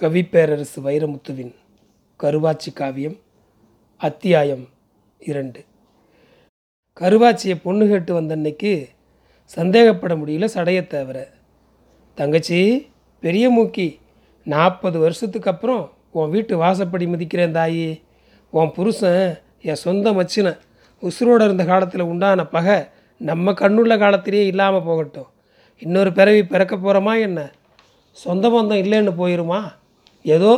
கவிப்பேரரசு வைரமுத்துவின் கருவாச்சி காவியம் அத்தியாயம் 2. கருவாச்சியை பொண்ணு கேட்டு வந்த அன்னைக்கு சந்தேகப்பட முடியல சடையை தவிர. தங்கச்சி பெரிய மூக்கி 40 வருஷத்துக்கு அப்புறம் உன் வீட்டு வாசப்படி மிதிக்கிறேன் தாயி. உன் புருஷன் என் சொந்த மச்சின உசுரோடு இருந்த காலத்தில் உண்டான பகை நம்ம கண்ணுள்ள காலத்திலேயே இல்லாமல் போகட்டும். இன்னொரு பிறவி பிறக்க போகிறோமா என்ன? சொந்த பந்தம் இல்லைன்னு போயிடுமா? ஏதோ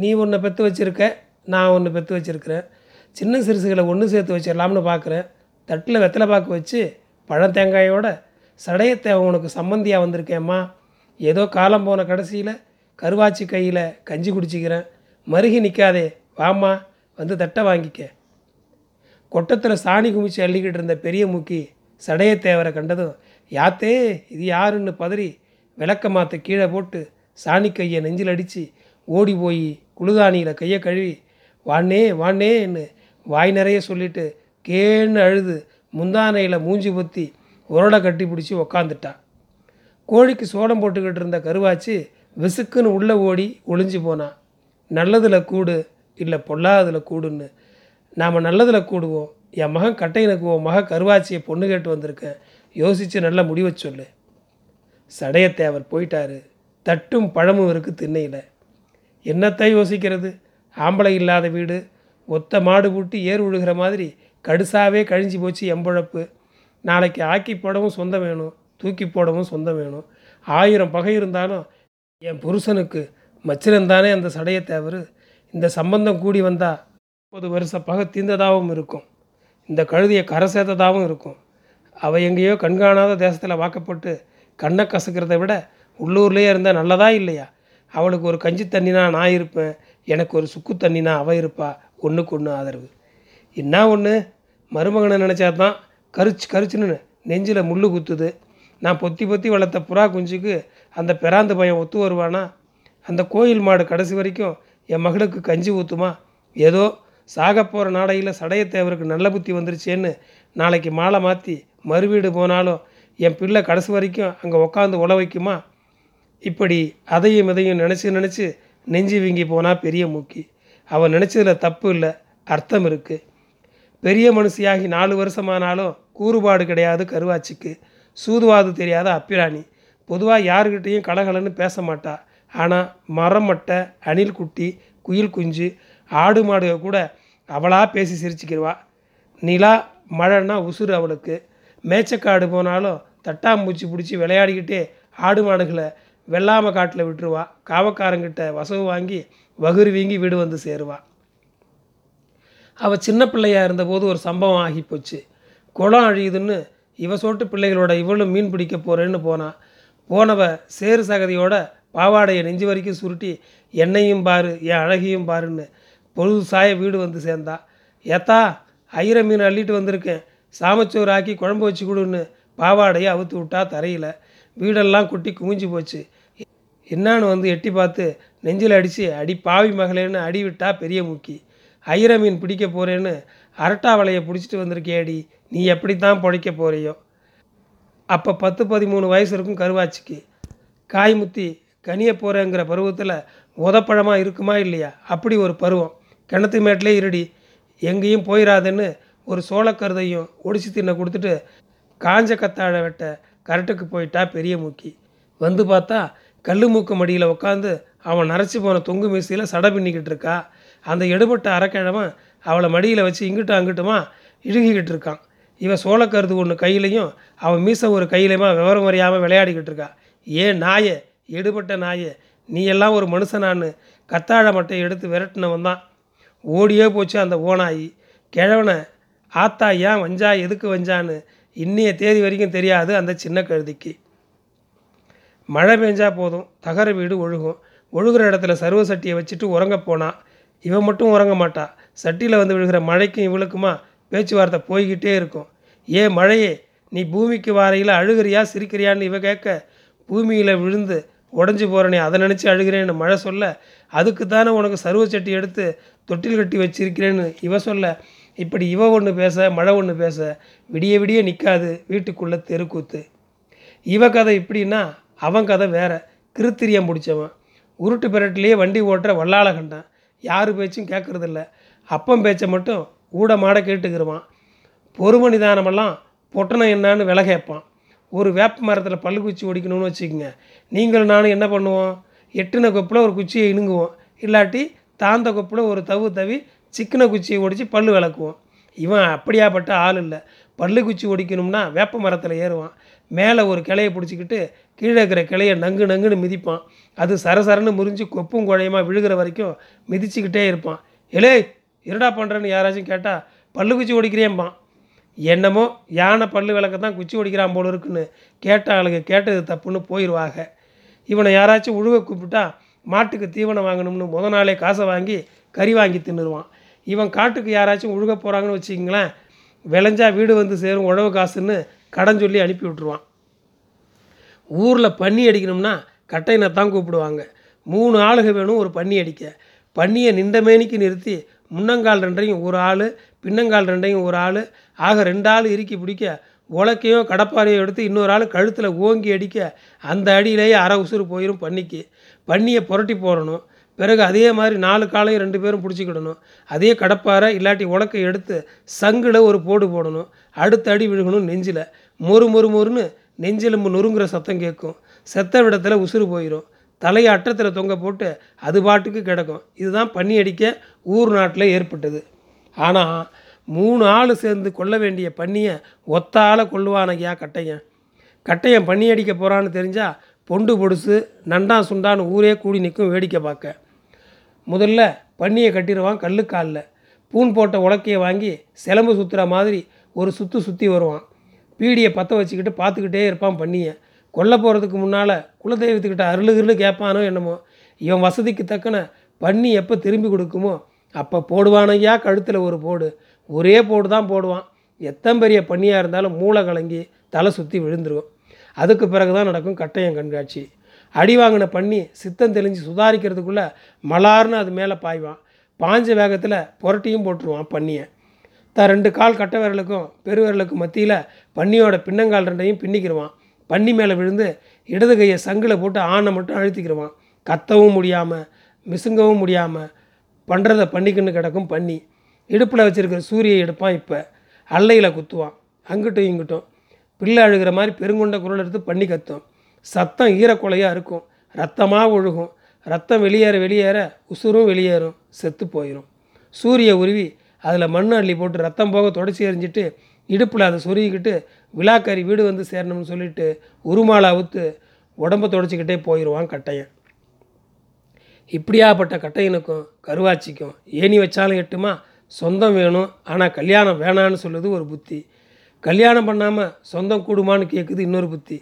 நீ ஒன்று பெற்று வச்சுருக்க, நான் ஒன்று பெற்று வச்சுருக்கிறேன். சின்ன சிறுசுகளை ஒன்று சேர்த்து வச்சிடலாம்னு பார்க்குறேன். தட்டில் வெத்தலை பாக்கு வச்சு பழம் தேங்காயோட சடையத்தை உனக்கு சம்மந்தியாக வந்திருக்கேம்மா. ஏதோ காலம் போன கடைசியில் கருவாச்சி கையில் கஞ்சி குடிச்சிக்கிறேன். மருகி நிற்காதே, வாமா வந்து தட்டை வாங்கிக்க. கொட்டத்தில் சாணி குமிச்சு அள்ளிக்கிட்டு இருந்த பெரிய மூக்கி சடையை தேவரை கண்டதும் யாத்தே இது யாருன்னு பதறி விளக்க மாற்ற கீழே போட்டு சாணி கையை நெஞ்சில் அடித்து ஓடி போய் குளுதானியில் கையை கழுவி வாண்ணே வாண்ணேன்னு வாய் நிறைய சொல்லிட்டு கேன்னு அழுது முந்தானையில் மூஞ்சி பொத்தி உரளை கட்டி பிடிச்சி உக்காந்துட்டா. கோழிக்கு சோளம் போட்டுக்கிட்டு இருந்த கருவாச்சி விசுக்குன்னு உள்ளே ஓடி ஒளிஞ்சு போனான். நல்லதில் கூடு, இல்லை பொல்லாததில் கூடுன்னு. நாம் நல்லதில் கூடுவோம். என் மகன் கட்டையனுக்கு உன் மகன் கருவாச்சியை பொண்ணு கேட்டு வந்திருக்கேன். யோசித்து நல்லா முடிவை சொல்லு. சடையத்தேவர் போயிட்டாரு. தட்டும் பழமும் இருக்குது திண்ணையில். என்னத்தை யோசிக்கிறது? ஆம்பளை இல்லாத வீடு, ஒத்த மாடு பூட்டி ஏர் உழுகிற மாதிரி கடுசாவே கழிஞ்சி போச்சு எம்பழப்பு. நாளைக்கு ஆக்கி போடவும் சொந்தம் வேணும், தூக்கி போடவும் சொந்தம் வேணும். 1000 பகை இருந்தாலும் என் புருஷனுக்கு மச்சினந்தானே அந்த சடையத்தேவர். இந்த சம்பந்தம் கூடி வந்தால் 30 வருஷ பகை தீர்ந்ததாகவும் இருக்கும், இந்த கழுதியை கரை சேர்த்ததாகவும் இருக்கும். அவள் எங்கேயோ கண்காணாத தேசத்தில் வாக்கப்பட்டு கண்ணை கசக்கிறத விட உள்ளூர்லேயே இருந்தால் நல்லதா இல்லையா? அவளுக்கு ஒரு கஞ்சி தண்ணினா நான் இருப்பேன், எனக்கு ஒரு சுக்கு தண்ணினா அவள் இருப்பா. ஒன்றுக்கு ஒன்று ஆதரவு. என்ன ஒன்று, மருமகனை நினச்சா தான் கரிச்சுன்னு நெஞ்சில் முள்ளு குத்துது. நான் பொத்தி வளர்த்த புறா குஞ்சுக்கு அந்த பெறாந்து பையன் ஒத்து வருவானா? அந்த கோயில் மாடு கடைசி வரைக்கும் என் மகளுக்கு கஞ்சி ஊற்றுமா? ஏதோ சாக போகிற நாடையில் சடையத்தேவருக்கு நல்ல புத்தி வந்துருச்சேன்னு நாளைக்கு மாலை மாற்றி மறுவீடு போனாலும் என் பிள்ளை கடைசி வரைக்கும் அங்கே உக்காந்து உழ வைக்குமா? இப்படி அதையும் இதையும் நினச்சி நெஞ்சு வீங்கி போனால் பெரிய மூக்கி. அவன் நினச்சதில் தப்பு இல்லை, அர்த்தம் இருக்குது. பெரிய மனுஷியாகி 4 வருஷமானாலும் கூறுபாடு கிடையாது கருவாச்சிக்கு. சூதுவாது தெரியாத அப்பிராணி. பொதுவாக யாருக்கிட்டேயும் கலகலன்னு பேச மாட்டா. ஆனால் மரம் மட்டை, அணில் குட்டி, குயில் குஞ்சு, ஆடு மாடு கூட அவளாக பேசி சிரிச்சிக்கிடுவா. நிலா மழைன்னா உசுறு அவளுக்கு. மேச்சக்காடு போனாலும் தட்டாம்பூச்சி பிடிச்சி விளையாடிக்கிட்டே ஆடு மாடுகளை வெள்ளாமல் காட்டில் விட்டுருவா. காவக்காரங்கிட்ட வசவு வாங்கி வகுறு வீங்கி வீடு வந்து சேருவாள். அவள் சின்ன பிள்ளையாக இருந்தபோது ஒரு சம்பவம் ஆகி போச்சு. குளம் அழியுதுன்னு இவ சோட்டு பிள்ளைகளோட இவளும் மீன் பிடிக்க போகிறேன்னு போனவ சேறு சகதியோட பாவாடையை நெஞ்சு வரைக்கும் சுருட்டி என்னையும் பாரு என் அழகியும் பாருன்னு பொழுது சாய வீடு வந்து சேர்ந்தா. ஏத்தா ஐயிர மீன் அள்ளிட்டு வந்திருக்கேன், சாமச்சோறு ஆக்கி குழம்பு வச்சு கொடுன்னு பாவாடையை அவுத்து விட்டா தரையில். வீடெல்லாம் குட்டி குமிஞ்சு போச்சு. என்னான்னு வந்து எட்டி பார்த்து நெஞ்சில் அடித்து அடி பாவி மகளேன்னு அடி விட்டா பெரிய மூக்கி. ஐயிர மீன் பிடிக்க போகிறேன்னு அரட்டா வலையை பிடிச்சிட்டு வந்திருக்கேடி, நீ எப்படி தான் பிழைக்க போகிறியோ. அப்போ 10-13 வயசு இருக்கும் கருவாச்சிக்கு. காய்முத்தி கனிய போகிறேங்கிற பருவத்தில் உதப்பழமாக இருக்குமா இல்லையா? அப்படி ஒரு பருவம். கிணத்து மேட்டிலே இருடி, எங்கேயும் போயிடாதுன்னு ஒரு சோளக்கருதையும் ஒடிச்சு தின்ன கொடுத்துட்டு காஞ்ச கத்தாழை வெட்ட கரட்டுக்கு போயிட்டா பெரிய மூக்கி. வந்து பார்த்தா கல் மூக்கு மடியில் உட்காந்து அவன் நரைச்சி போன தொங்கு மீசியில் சடை பின்னிக்கிட்டு இருக்கா. அந்த எடுபட்ட அரைக்கிழமை அவளை மடியில் வச்சு இங்கிட்டும் அங்கிட்டுமா இழுகிக்கிட்டு இருக்கான். இவன் சோளக்கருது ஒன்று கையிலையும் அவன் மீசை ஒரு கையிலையுமா விவரம் அறியாமல் விளையாடிக்கிட்டு இருக்கா. ஏன் நாயே, எடுபட்ட நாயே, நீ எல்லாம் ஒரு மனுஷனான்னு கத்தாழை மட்டை எடுத்து விரட்டினவன் தான். ஓடியே போச்சு அந்த ஓனாயி. கிழவனை ஆத்தா ஏன் வஞ்சா, எதுக்கு வஞ்சான்னு இன்னைய தேதி வரைக்கும் தெரியாது அந்த சின்ன கழுதிக்கு. மழை பெஞ்சா போதும் தகர வீடு ஒழுகும். ஒழுகிற இடத்துல சருவ சட்டியை வச்சுட்டு உறங்க போனான். இவன் மட்டும் உறங்க மாட்டா. சட்டியில் வந்து விழுகிற மழைக்கும் இவளுக்குமா பேச்சுவார்த்தை போய்கிட்டே இருக்கும். ஏ மழையே, நீ பூமிக்கு வாரையில் அழுகிறியா சிரிக்கிறியான்னு இவ கேட்க, பூமியில் விழுந்து உடஞ்சி போகிறனே அதை நினச்சி அழுகிறேன்னு மழை சொல்ல, அதுக்கு தானே உனக்கு சருவ சட்டி எடுத்து தொட்டில் கட்டி வச்சிருக்கிறேன்னு இவ சொல்ல, இப்படி இவ ஒன்று பேச மழை ஒன்று பேச விடிய நிற்காது வீட்டுக்குள்ளே தெருக்கூத்து. இவ கதை இப்படின்னா அவன் கதை வேற. கிருத்திரியம் பிடிச்சவன் உருட்டு பெரட்டிலேயே வண்டி ஓட்டுற வல்லாள கண்டான். யார் பேச்சும் கேட்குறதில்ல, அப்பம் பேச்சை மட்டும் ஊடமாட கேட்டுக்கிருவான். பொறுமை நிதானமெல்லாம் பொட்டணம் என்னான்னு விலை கேட்பான். ஒரு வேப்ப மரத்தில் பல்லு குச்சி ஒடிக்கணும்னு வச்சுக்கோங்க, நீங்களும் நானும் என்ன பண்ணுவோம், எட்டுன கொப்பில் ஒரு குச்சியை இணுங்குவோம், இல்லாட்டி தாந்த கொப்பில் ஒரு தவு தவி சிக்கன குச்சியை ஒடித்து பல்லு விளக்குவோம். இவன் அப்படியாப்பட்ட ஆள் இல்லை. பல்லு குச்சி ஒடிக்கணும்னா வேப்ப மரத்தில் ஏறுவான், மேலே ஒரு கிளையை பிடிச்சிக்கிட்டு கீழே இருக்கிற கிளையை நங்கு நங்குன்னு மிதிப்பான். அது சரசரன்னு முறிஞ்சு கொப்பும் குழையுமா விழுகிற வரைக்கும் மிதிச்சுக்கிட்டே இருப்பான். எலே இருடா பண்ணுறேன்னு யாராச்சும் கேட்டால் பல்லு குச்சி ஒடிக்கிறேன்பான். என்னமோ யானை பல்லு விளக்க தான் குச்சி ஒடிக்கிறான் போல இருக்குன்னு கேட்டாளுக்கு கேட்டது தப்புன்னு போயிடுவாங்க. இவனை யாராச்சும் உழுவை கூப்பிட்டா மாட்டுக்கு தீவனம் வாங்கணும்னு முத நாளே காசை வாங்கி கறி வாங்கி தின்னுடுவான். இவன் காட்டுக்கு யாராச்சும் உழுக போகிறாங்கன்னு வச்சுக்கிங்களேன், விளைஞ்சா வீடு வந்து சேரும் உழவு காசுன்னு கடன் சொல்லி அனுப்பி விட்டுருவான். ஊரில் பன்னி அடிக்கணும்னா கட்டையினை தான் கூப்பிடுவாங்க. 3 ஆளுக வேணும் ஒரு பன்னி அடிக்க. பன்னியை நின்றமேனிக்கு நிறுத்தி முன்னங்கால் ரெண்டையும் ஒரு ஆள், பின்னங்கால் ரெண்டையும் ஒரு ஆள், ஆக 2 ஆள் இறுக்கி பிடிக்க, உலக்கையோ கடப்பாரையோ எடுத்து இன்னொரு ஆள் கழுத்தில் ஓங்கி அடிக்க, அந்த அடியிலேயே அரை உசுறு போயிடும் பண்ணிக்கு. பன்னியை புரட்டி போடணும். பிறகு அதே மாதிரி 4 காலையும் 2 பேரும் பிடிச்சிக்கிடணும். அதே கடப்பாரை இல்லாட்டி உலக்கை எடுத்து சங்கில் ஒரு போடு போடணும். அடுத்த அடி விழுகணும் நெஞ்சில். மொறு மொறு மொறுன்னு நெஞ்செலும்பு நொறுங்குற சத்தம் கேட்கும். செத்த விடத்தில் உசுறு போயிடும். தலையை அற்றத்தில் தொங்க போட்டு அது பாட்டுக்கு கிடக்கும். இதுதான் பன்னி அடிக்க ஊர் நாட்டில் ஏற்பட்டது. ஆனால் 3 ஆள் சேர்ந்து கொள்ள வேண்டிய பன்னியை ஒத்தால் கொள்ளுவானையா கட்டையன். கட்டையன் பன்னி அடிக்க போகிறான்னு தெரிஞ்சால் பொண்டு பொடுசு நண்டா சுண்டான்னு ஊரே கூடி நிற்கும் வேடிக்கை பார்க்க. முதல்ல பன்னியை கட்டிடுவான் கல்லுக்காலில். பூன் போட்ட உலக்கையை வாங்கி சிலம்பு சுற்றுற மாதிரி ஒரு சுற்று சுற்றி வருவான். பீடியை பற்ற வச்சுக்கிட்டு பார்த்துக்கிட்டே இருப்பான் பன்னியை. கொல்ல போகிறதுக்கு முன்னால் குலதெய்வத்துக்கிட்ட அருளுகிருன்னு கேட்பானோ என்னமோ. இவன் வசதிக்கு தக்கன பன்னி எப்போ திரும்பி கொடுக்குமோ அப்போ போடுவானையா கழுத்தில் ஒரு போடு. ஒரே போடு தான் போடுவான். எத்தனை பெரிய பன்னியாக இருந்தாலும் மூளை கலங்கி தலை சுற்றி விழுந்துருவோம். அதுக்கு பிறகு தான் நடக்கும் கட்டையன் கண்காட்சி. அடி வாங்கின பன்னி சித்தம் தெளிஞ்சு சுதாரிக்கிறதுக்குள்ளே மலார்னு அது மேலே பாய்வான். பாஞ்ச வேகத்தில் புரட்டியும் போட்டுருவான் பன்னியை. தான் 2 கால் கட்டை விரலுக்கும் பெருவிரலுக்கும் மத்தியில் பன்னியோட பின்னங்கால் 2ஐயும் பின்னிக்கிடுவான். பன்னி மேலே விழுந்து இடது கையை சங்கில் போட்டு ஆணை மட்டும் அழுத்திக்கிடுவான். கத்தவும் முடியாமல் மிசுங்கவும் முடியாமல் பண்ணுறதை பண்ணிக்குன்னு கிடக்கும் பன்னி. இடுப்பில் வச்சுருக்கிற சூரியை எடுப்பான். இப்போ அல்லையில் குத்துவான். அங்கிட்டும் இங்கிட்டும் பிள்ளை அழுகிற மாதிரி பெருங்கொண்ட குரல் எடுத்து பன்னி கத்தும். சத்தம் ஈரக்குலையாக இருக்கும். ரத்தமாக ஒழுகும். ரத்தம் வெளியேற வெளியேற உசுரும் வெளியேறும். செத்து போயிடும். சூரியை உருவி அதில் மண் அள்ளி போட்டு ரத்தம் போக தொடச்சி எறிஞ்சிட்டு இடுப்பில் அதை சொருகிக்கிட்டு விழாக்காரி வீடு வந்து சேரணும்னு சொல்லிட்டு உருமாலை அவுத்து உடம்பை தொடச்சிக்கிட்டே போயிடுவான் கட்டையன். இப்படியாப்பட்ட கட்டையனுக்கும் கருவாச்சிக்கும் ஏணி வச்சாலும் எட்டுமா, சொந்தம் வேணும் ஆனால் கல்யாணம் வேணான்னு சொல்லுது ஒரு புத்தி, கல்யாணம் பண்ணாமல் சொந்தம் கூடுமான்னு கேட்குது இன்னொரு புத்தி,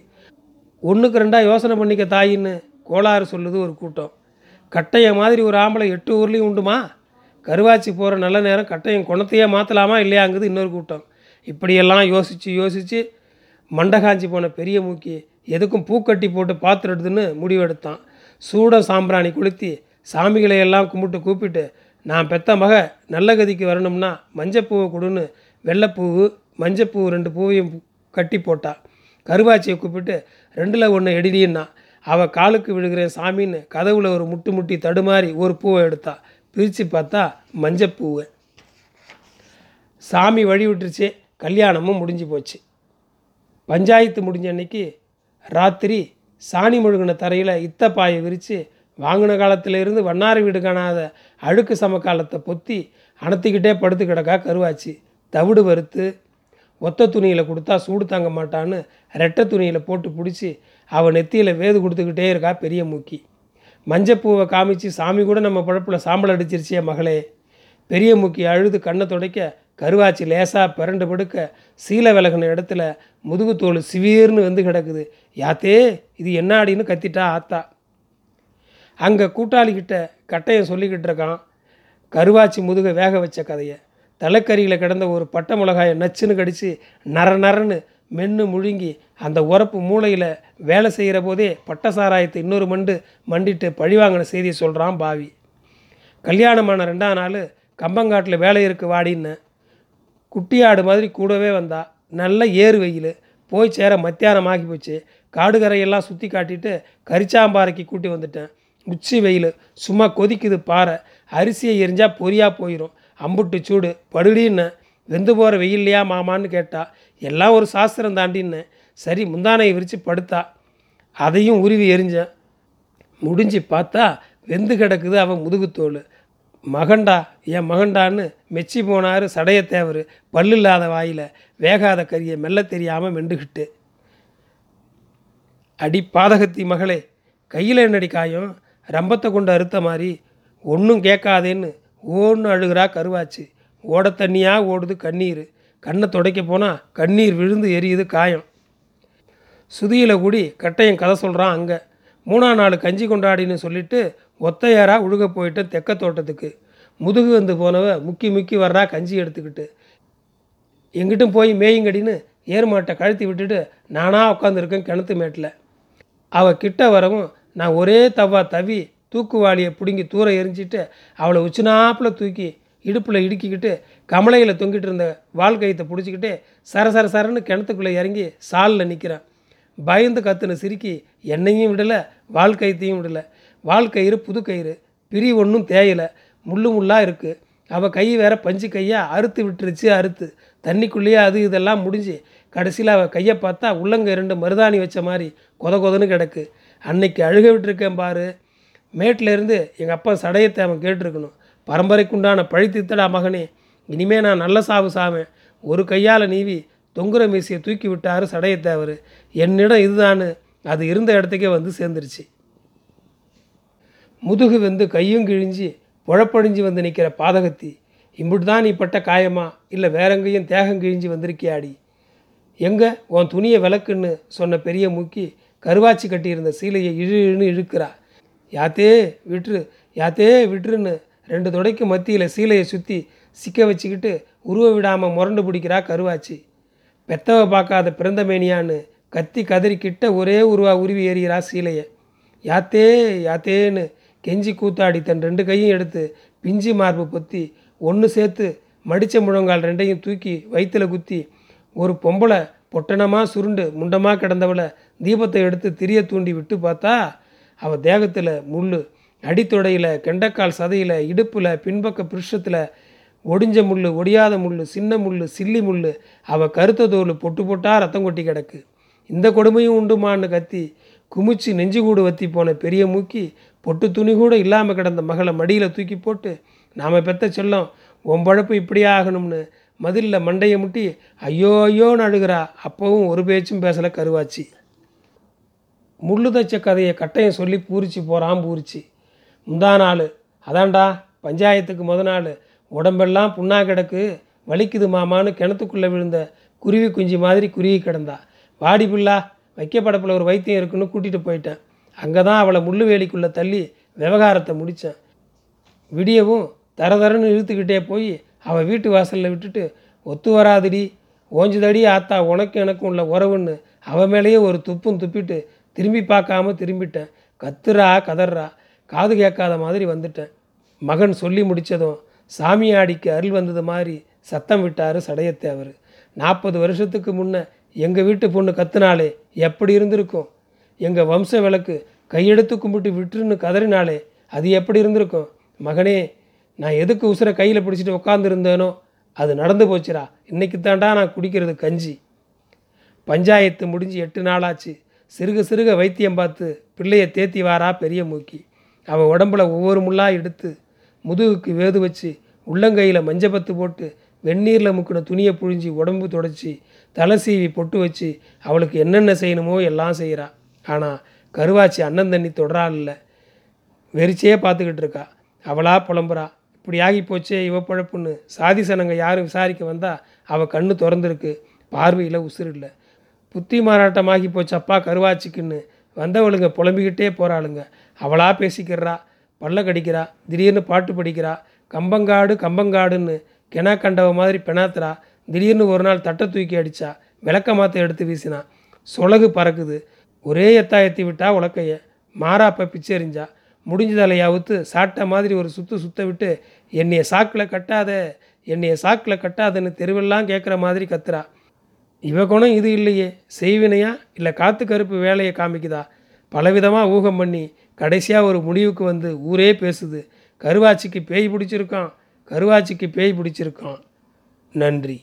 1க்கு 2 யோசனை பண்ணிக்க தாயின்னு கோளாறு சொல்லுது ஒரு கூட்டம். கட்டையை மாதிரி ஒரு ஆம்பளை 8 ஊர்லேயும் உண்டுமா? கருவாச்சி போகிற நல்ல நேரம் கட்டையன் குணத்தையே மாற்றலாமா இல்லையாங்குது இன்னொரு கூட்டம். இப்படியெல்லாம் யோசித்து யோசித்து மண்டகாஞ்சி போன பெரிய மூக்கி எதுக்கும் பூக்கட்டி போட்டு பார்த்துடுதுன்னு முடிவெடுத்தான். சூடம் சாம்பிராணி கொளுத்தி சாமிகளையெல்லாம் கும்பிட்டு கூப்பிட்டு, நான் பெத்த மக நல்ல கதிக்கு வரணும்னா மஞ்சப்பூவை கொடுன்னு வெள்ளைப்பூவு மஞ்சப்பூ 2 பூவையும் கட்டி போட்டா. கருவாச்சியை கூப்பிட்டு 2ல் 1 எடினா அவள் காலுக்கு விழுகிறேன் சாமின்னு கதவுல ஒரு முட்டு முட்டி தடுமாறி ஒரு பூவை எடுத்தா. பிரித்து பார்த்தா மஞ்சப்பூவை. சாமி வழி விட்டுருச்சு. கல்யாணமும் முடிஞ்சு போச்சு. பஞ்சாயத்து முடிஞ்ச அன்னைக்கு ராத்திரி சாணி முழுகின தரையில் இத்தப்பாயை விரித்து வாங்கின காலத்திலேருந்து வண்ணாறு வீடு காணாத அழுக்கு சமக்காலத்தை பொத்தி அணத்திக்கிட்டே படுத்து கிடக்கா கருவாச்சி. தவிடு வறுத்து ஒத்த துணியில் கொடுத்தா சூடு தாங்க மாட்டான்னு 2 துணியில் போட்டு பிடிச்சி அவன் நெத்தியில் வேது கொடுத்துக்கிட்டே இருக்கா பெரிய மூக்கி. மஞ்சப்பூவை காமிச்சு, சாமி கூட நம்ம பழப்பில் சாம்பல் அடிச்சிருச்சியே மகளே. பெரிய மூக்கி அழுது கண்ணை துடைக்க கருவாச்சி லேசாக பிறண்டு படுக்க சீலை விலகின இடத்துல முதுகு தோல் சிவீர்னு வந்து கிடக்குது. யாத்தே இது என்ன அடின்னு கத்திட்டா ஆத்தா. அங்கே கூட்டாளிக்கிட்ட கட்டையை சொல்லிக்கிட்டு இருக்கான் கருவாச்சி முதுகை வேக வச்ச கதையை. தலைக்கறியில் கிடந்த ஒரு பட்டை மிளகாயை நச்சுன்னு கடித்து நர நரன்னு மென்று முழுங்கி அந்த உரப்பு மூளையில் வேலை செய்கிற போதே பட்டை சாராயத்தை இன்னொரு மண்டிட்டு பழிவாங்கின செய்தியை சொல்கிறான் பாவி. கல்யாணமான 2ஆம் நாள் கம்பங்காட்டில் வேலை இருக்குது வாடின்னு குட்டியாடு மாதிரி கூடவே வந்தா. நல்ல ஏறு வெயில். போய் சேர மத்தியானம் ஆகி போச்சு. காடுகரையெல்லாம் சுற்றி காட்டிட்டு கரிச்சாம்பாறைக்கு கூட்டி வந்துட்டேன். உச்சி வெயில் சும்மா கொதிக்குது பாறை, அரிசியை எரிஞ்சால் பொரியாக போயிடும், அம்புட்டு சூடு படுடின்னு வெந்து போகிற வெயில்லையா மாமான்னு கேட்டா, எல்லாம் ஒரு சாஸ்திரம் தாண்டின்னு சரி முந்தானையை விரித்து படுத்தா. அதையும் உருவி எரிஞ்சேன். முடிஞ்சு பார்த்தா வெந்து கிடக்குது அவன் முதுகுத்தோல். மகண்டா என் மகண்டான்னு மெச்சி போனார் சடைய தேவர், பல்லு இல்லாத வாயில் வேகாத கரியை மெல்ல தெரியாமல் மெண்டுகிட்டு. அடி பாதகத்தி மகளே, கையில் என்னடி காயம், ரம்பத்தை கொண்டு அறுத்த மாதிரி ஒன்றும் கேட்காதேன்னு ஓன்னு அழுகிறா கருவாச்சு. ஓட தண்ணியாக ஓடுது கண்ணீர், கண்ணை துடைக்க போனால் கண்ணீர் விழுந்து எரியுது காயம். சுதியில் கூடி கட்டையும் கதை சொல்கிறான். அங்கே 3ஆம் நாள் கஞ்சி கொண்டாடின்னு சொல்லிட்டு ஒத்தையாராக உழுக போயிட்டேன் தெக்க தோட்டத்துக்கு. முதுகு வந்து போனவ முக்கி முக்கி வர்றா கஞ்சி எடுத்துக்கிட்டு. எங்கிட்டும் போய் மேயுங்கடின்னு ஏர்மாட்டை கழுத்தி விட்டுட்டு நானாக உட்காந்துருக்கேன் கிணத்து மேட்டில். அவள் கிட்ட வரவும் நான் ஒரே தவி தூக்குவாளியை பிடுங்கி தூரம் எரிஞ்சிட்டு அவளை உச்சினாப்பில் தூக்கி இடுப்பில் இடுக்கிக்கிட்டு கமலையில் தொங்கிட்டு இருந்த வாழ்க்கையத்தை பிடிச்சிக்கிட்டு சர சரன்னு கிணத்துக்குள்ளே இறங்கி சாலில் நிற்கிறேன். பயந்து கத்துன சிரிக்கி என்னையும் விடலை வாழ்க்கையத்தையும் விடலை. வாழ்க்கயிறு புது கயிறு, பிரி ஒன்றும் தேயலை, முள்ளு முள்ளாக இருக்குது. அவள் கை வேற பஞ்சு கையாக அறுத்து விட்டுருச்சு. அறுத்து தண்ணிக்குள்ளேயே அது இதெல்லாம் முடிஞ்சு கடைசியில் அவள் கையை பார்த்தா உள்ளங்க 2 மருதாணி வச்ச மாதிரி கொத கொதன்னு கிடக்கு. அன்னைக்கு அழுக விட்டுருக்கேன் பாரு. மேட்டிலேருந்து எங்கள் அப்பா சடையத்தை அவன் கேட்டிருக்கணும். பரம்பரைக்குண்டான பழித்தித்தடா மகனே, இனிமேல் நான் நல்ல சாவேன். ஒரு கையால் நீவி தொங்குற மீசியை தூக்கி விட்டார் சடையத்தை அவர். என்னிடம் இதுதான், அது இருந்த இடத்துக்கே வந்து சேர்ந்துருச்சு. முதுகு வந்து கையும் கிழிஞ்சி புழப்படிஞ்சு வந்து நிற்கிற பாதகத்தி, இம்புட்டு தான் நீ பட்ட காயமா, இல்லை வேறெங்கையும் தேகம் கிழிஞ்சி வந்திருக்கியாடி, எங்கே உன் துணியை விளக்குன்னு சொன்ன பெரிய மூக்கி கருவாச்சி கட்டியிருந்த சீலையை இழுன்னு இழுக்கிறா. யாத்தே விட்டுரு யாத்தே விட்டுருன்னு 2 தொடைக்கு மத்தியில் சீலையை சுற்றி சிக்க வச்சுக்கிட்டு உருவ விடாமல் முரண்டு பிடிக்கிறா கருவாச்சி. பெத்தவை பார்க்காத பிறந்த மேனியான்னு கத்தி கதறிக்கிட்ட ஒரே உருவா உருவி ஏறிகிறா சீலையை. யாத்தே யாத்தேன்னு கெஞ்சி கூத்தாடி தன் 2 கையும் எடுத்து பிஞ்சி மார்பு பொத்தி ஒன்று சேர்த்து மடித்த முழங்கால் 2ஐயும் தூக்கி வயிற்றில் குத்தி ஒரு பொம்பளை பொட்டணமாக சுருண்டு முண்டமாக கிடந்தவளை தீபத்தை எடுத்து திரிய தூண்டி விட்டு பார்த்தா அவள் தேகத்தில் முள், அடித்தொடையில், கெண்டைக்கால் சதையில், இடுப்பில், பின்பக்க புருஷத்தில் ஒடிஞ்ச முள், ஒடியாத முள், சின்ன முள், சில்லி முள், அவள் கருத்த தோல் பொட்டு பொட்டா ரத்தம் கொட்டி கிடக்கு. இந்த கொடுமையும் உண்டுமான்னு கத்தி குமிச்சு நெஞ்சு கூடு வத்தி போன பெரிய மூக்கி பொட்டு துணி கூட இல்லாமல் கிடந்த மகளை மடியில் தூக்கி போட்டு நாம் பெற்ற செல்லம் உன் பழப்பு இப்படி ஆகணும்னு மதிலில் மண்டையை முட்டி ஐயோ ஐயோன்னு அழுகிறா. அப்பவும் ஒரு பேச்சும் பேசலை கருவாச்சி. முள்ளு தச்ச கதையை கட்டையும் சொல்லி பூரிச்சு போகிறான் பூரிச்சு. முந்தா நாள் அதாண்டா பஞ்சாயத்துக்கு முத நாள் உடம்பெல்லாம் புண்ணா கிடக்கு வலிக்குது மாமான்னு கிணத்துக்குள்ளே விழுந்த குருவி குஞ்சு மாதிரி குருவி கிடந்தா. வாடி பிள்ளா வைக்கப்படப்பில் ஒரு வைத்தியம் இருக்குன்னு கூட்டிகிட்டு போயிட்டேன். அங்கே தான் அவளை முள்ளு வேலிக்குள்ளே தள்ளி விவகாரத்தை முடித்தேன். விடியவும் தரதரன்னு இழுத்துக்கிட்டே போய் அவள் வீட்டு வாசலில் விட்டுட்டு ஒத்து வராதடி ஓஞ்சுதடி ஆத்தா உனக்கும் எனக்கும் உள்ள உறவுன்னு அவன் மேலேயே ஒரு துப்பும் துப்பிட்டு திரும்பி பார்க்காம திரும்பிட்டேன். கத்துறா கதறா, காது கேட்காத மாதிரி வந்துட்டேன். மகன் சொல்லி முடித்ததும் சாமியாடிக்கு அருள் வந்தது மாதிரி சத்தம் விட்டார் சடையத்தை அவர். 40 வருஷத்துக்கு முன்னே எங்கள் வீட்டு பொண்ணு கத்துனாலே எப்படி இருந்திருக்கும், எங்கள் வம்ச விளக்கு கையெடுத்து கும்பிட்டு விட்டுருன்னு கதறினாலே அது எப்படி இருந்திருக்கும். மகனே, நான் எதுக்கு உசுரை கையில் பிடிச்சிட்டு உட்காந்துருந்தேனோ அது நடந்து போச்சுரா. இன்றைக்கி தாண்டா நான் குடிக்கிறது கஞ்சி. பஞ்சாயத்து முடிஞ்சு 8 நாளாச்சு. சிறுக சிறுக வைத்தியம் பார்த்து பிள்ளையை தேத்தி வாரா பெரிய மூக்கி. அவள் உடம்புல ஒவ்வொரு முள்ளாக எடுத்து முதுகுக்கு வேது வச்சு உள்ளங்கையில் மஞ்சப்பத்து போட்டு வெந்நீரில் முக்கின துணியை புழிஞ்சி உடம்பு தொடச்சி தலை சீவி பொட்டு வச்சு அவளுக்கு என்னென்ன செய்யணுமோ எல்லாம் செய்கிறா. ஆனால் கருவாச்சி அண்ணன் தண்ணி தொடரா இல்லை, வெறிச்சே பார்த்துக்கிட்டு இருக்கா. அவளாக புலம்புறா, இப்படி ஆகி போச்சே இவ பழப்புன்னு. சாதி சனங்க யாரும் விசாரிக்க வந்தால் அவள் கண்ணு திறந்துருக்கு, பார்வையில் உசுறு இல்லை. புத்தி மாறாட்டமாகி போச்சப்பா கருவாச்சிக்குன்னு வந்தவளுங்க புலம்பிக்கிட்டே போகிறாளுங்க. அவளாக பேசிக்கிறா, பல்ல கடிக்கிறா, திடீர்னு பாட்டு படிக்கிறா, கம்பங்காடு கம்பங்காடுன்னு கெனா கண்டவ மாதிரி பெணாத்துறா. திடீர்னு ஒரு நாள் தட்டை தூக்கி அடித்தா, விளக்க மாற்ற எடுத்து வீசினா, சொலகு பறக்குது. ஒரே எத்தாயத்தி விட்டா உலக்கைய, மாறாப்ப பிச்சை எறிஞ்சா, முடிஞ்சதலையாவுத்து சாட்டை மாதிரி ஒரு சுற்று சுற்ற விட்டு என்னைய சாக்கில் கட்டாத என்னைய சாக்கில் கட்டாதன்னு தெருவெல்லாம் கேட்குற மாதிரி கத்துறா. இவ குணம் இது இல்லையே, செய்வினையா இல்லை காத்து கருப்பு வேலையை காமிக்குதா. பலவிதமாக ஊகம் பண்ணி கடைசியாக ஒரு முடிவுக்கு வந்து ஊரே பேசுது, கருவாச்சிக்கு பேய் பிடிச்சிருக்கான், கருவாச்சிக்கு பேய் பிடிச்சிருக்கான். நன்றி.